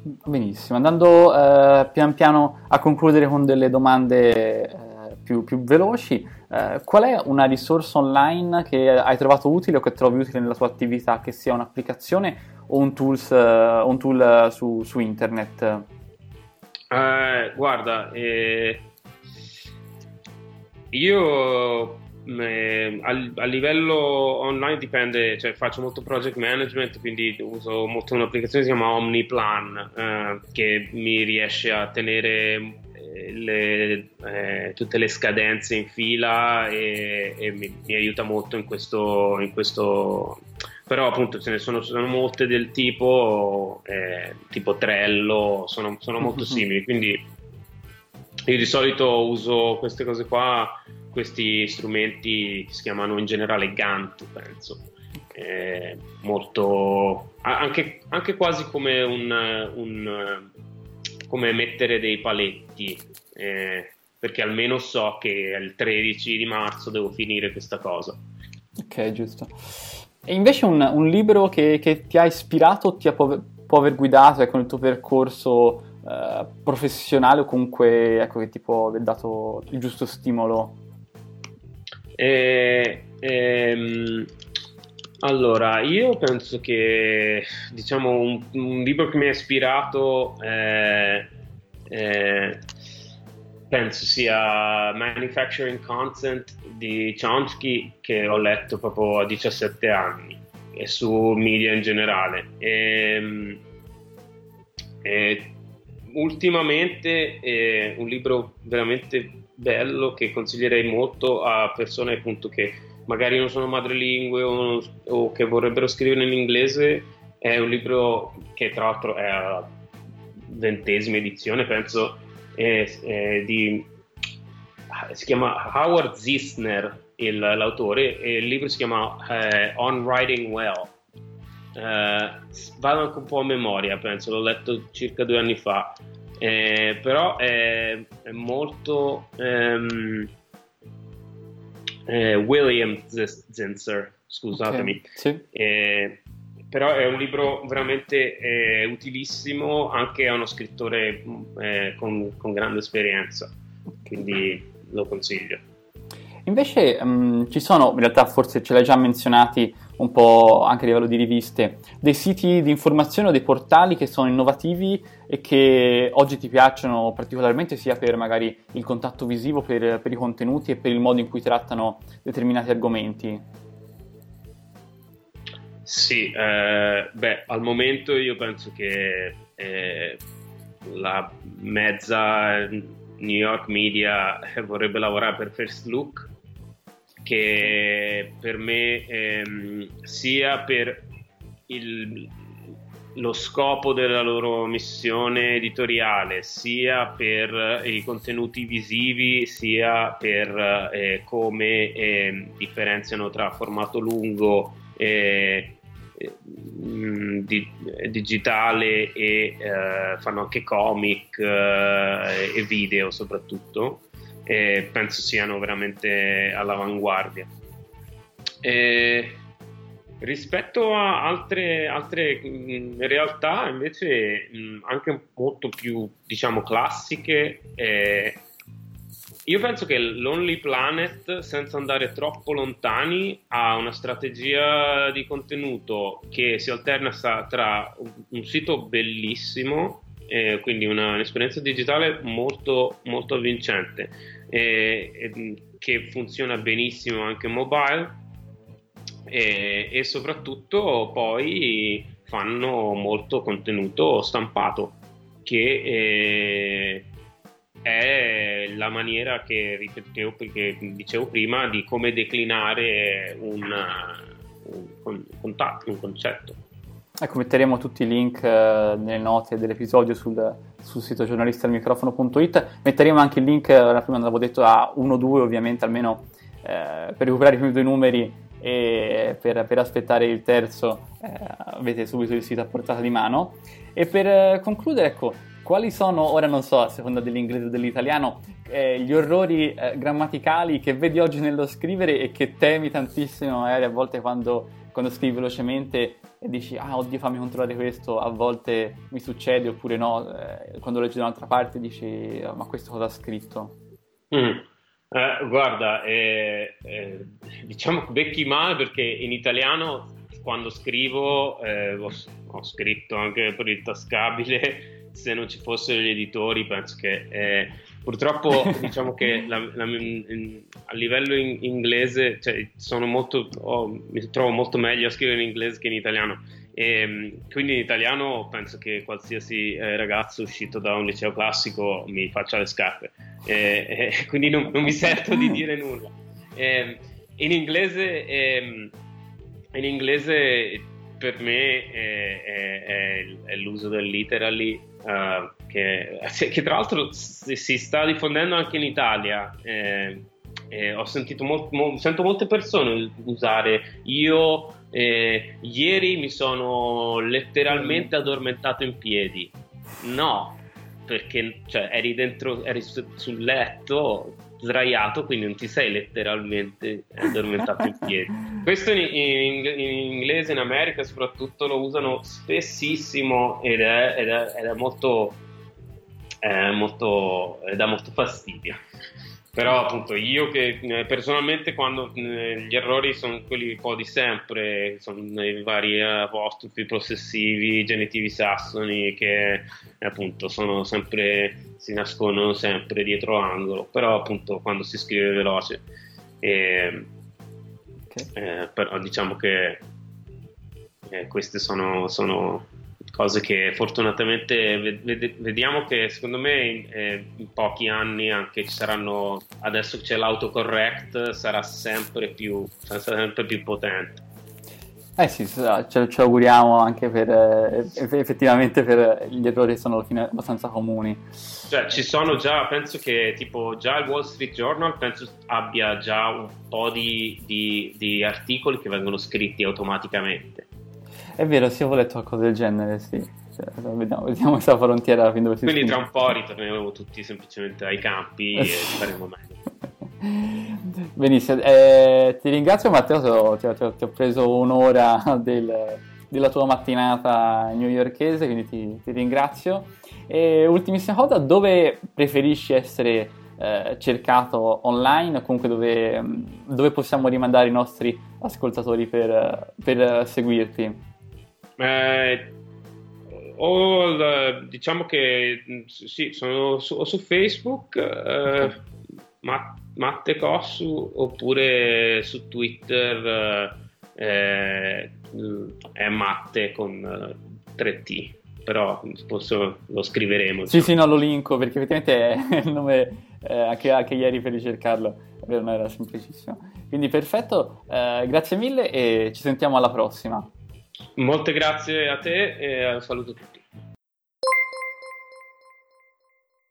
Benissimo, andando pian piano a concludere con delle domande più veloci, qual è una risorsa online che hai trovato utile o che trovi utile nella tua attività, che sia un'applicazione o un tool su internet? Io a livello online dipende, faccio molto project management, quindi uso molto un'applicazione che si chiama Omniplan, che mi riesce a tenere tutte le scadenze in fila, e mi aiuta molto in questo. Però appunto ce ne sono molte del tipo Trello, sono molto simili, quindi io di solito uso queste cose qua, questi strumenti che si chiamano in generale Gantt, penso, molto anche quasi come un come mettere dei paletti, perché almeno so che il 13 di marzo devo finire questa cosa. Ok, giusto. E invece un libro che ti ha ispirato, può aver guidato nel tuo percorso professionale, o comunque che ti può aver dato il giusto stimolo? Allora, io penso che un libro che mi ha ispirato penso sia Manufacturing Consent di Chomsky, che ho letto proprio a 17 anni, e su media in generale. Ultimamente un libro veramente bello che consiglierei molto a persone appunto che magari non sono madrelingue o che vorrebbero scrivere in inglese, è un libro che tra l'altro è alla 20ª edizione, penso, si chiama Howard Zissner l'autore, e il libro si chiama On Writing Well. Vado anche un po' a memoria, penso, l'ho letto circa 2 anni fa, però è molto William Zinser, scusatemi, okay. Sì. Però è un libro veramente utilissimo anche a uno scrittore con grande esperienza, quindi lo consiglio. Invece ci sono, in realtà forse ce l'hai già menzionati un po' anche a livello di riviste, dei siti di informazione o dei portali che sono innovativi e che oggi ti piacciono particolarmente, sia per magari il contatto visivo, per i contenuti e per il modo in cui trattano determinati argomenti? Sì, beh, al momento io penso che la mezza New York media vorrebbe lavorare per First Look, che per me sia per lo scopo della loro missione editoriale, sia per i contenuti visivi, sia per come differenziano tra formato lungo e digitale e fanno anche comic e video soprattutto, penso siano veramente all'avanguardia. Rispetto a altre realtà invece anche molto più, diciamo, classiche, io penso che Lonely Planet, senza andare troppo lontani, ha una strategia di contenuto che si alterna tra un sito bellissimo, quindi un'esperienza digitale molto, molto avvincente, che funziona benissimo anche mobile, e soprattutto poi fanno molto contenuto stampato, che è la maniera che dicevo prima di come declinare un concetto. Ecco, metteremo tutti i link nelle note dell'episodio sul sito giornalistialmicrofono.it. Metteremo anche il link, prima l'avevo detto, a 1-2 ovviamente, almeno per recuperare i primi due numeri, e per aspettare il terzo avete subito il sito a portata di mano. E per concludere, ecco, quali sono, ora non so a seconda dell'inglese o dell'italiano, gli orrori grammaticali che vedi oggi nello scrivere e che temi tantissimo, magari a volte quando scrivi velocemente e dici oddio, fammi controllare questo, a volte mi succede, oppure no, quando leggi da un'altra parte dici ma questo cosa ha scritto? Guarda, diciamo becchi male, perché in italiano quando scrivo ho scritto anche per il tascabile. Se non ci fossero gli editori, penso che purtroppo diciamo che a livello inglese, cioè, mi trovo molto meglio a scrivere in inglese che in italiano, e quindi in italiano penso che qualsiasi ragazzo uscito da un liceo classico mi faccia le scarpe, quindi non mi sento di dire nulla. In inglese per me è l'uso del literally, che tra l'altro si sta diffondendo anche in Italia. Ho sentito sento molte persone usare io, ieri mi sono letteralmente addormentato in piedi. No, perché cioè, eri sul letto sdraiato, quindi non ti sei letteralmente addormentato in piedi. Questo in inglese, in America soprattutto, lo usano spessissimo ed è molto, dà molto fastidio. Però appunto io, che personalmente, quando gli errori sono quelli un po' di sempre, sono i vari apostrofi, possessivi, genitivi sassoni, che appunto sono sempre, si nascondono sempre dietro angolo, però appunto quando si scrive veloce, okay. Però diciamo che queste sono cose che fortunatamente vediamo che secondo me in pochi anni anche ci saranno. Adesso c'è l'autocorrect, sarà sempre più potente. Sì, ci auguriamo anche per effettivamente per gli errori che sono alla fine abbastanza comuni. Cioè ci sono già, penso che tipo già il Wall Street Journal penso abbia già un po' di articoli che vengono scritti automaticamente. È vero, sì, avevo letto qualcosa del genere, sì. vediamo questa frontiera fin dove si quindi stima. Tra un po' ritorneremo tutti semplicemente ai campi e faremo meglio. Benissimo, ti ringrazio Matteo, ti ho preso un'ora della tua mattinata newyorkese, quindi ti ringrazio. E ultimissima cosa, dove preferisci essere cercato online, o comunque dove possiamo rimandare i nostri ascoltatori per seguirti? Diciamo che sì, sono su Facebook, Matteo Cossu, oppure su Twitter è Matte con 3T, però lo scriveremo. Sì, diciamo. Sì, no, lo linko perché effettivamente è il nome. Anche ieri per ricercarlo non era semplicissimo, quindi perfetto, grazie mille e ci sentiamo alla prossima. Molte grazie a te e saluto tutti.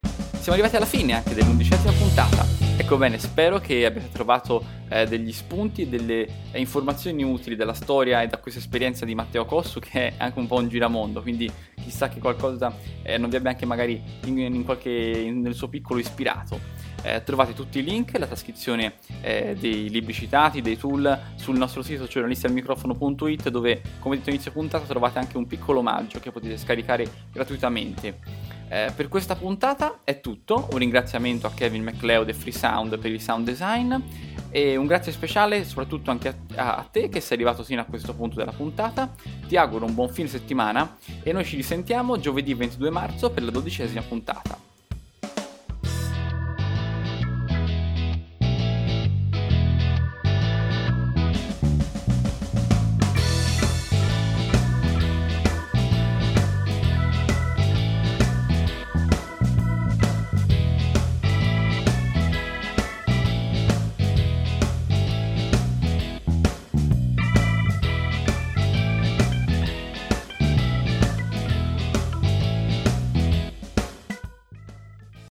Siamo arrivati alla fine anche dell'11ª puntata. Ecco, bene, spero che abbiate trovato degli spunti, delle informazioni utili dalla storia e da questa esperienza di Matteo Cossu, che è anche un po' un giramondo, quindi chissà che qualcosa non vi abbia anche magari nel suo piccolo ispirato. Trovate tutti i link, la trascrizione dei libri citati, dei tool sul nostro sito giornalistialmicrofono.it, dove, come detto inizio puntata, trovate anche un piccolo omaggio che potete scaricare gratuitamente. Per questa puntata è tutto, un ringraziamento a Kevin MacLeod e Free Sound per il sound design e un grazie speciale soprattutto anche a te che sei arrivato fino a questo punto della puntata. Ti auguro un buon fine settimana e noi ci risentiamo giovedì 22 marzo per la 12ª puntata.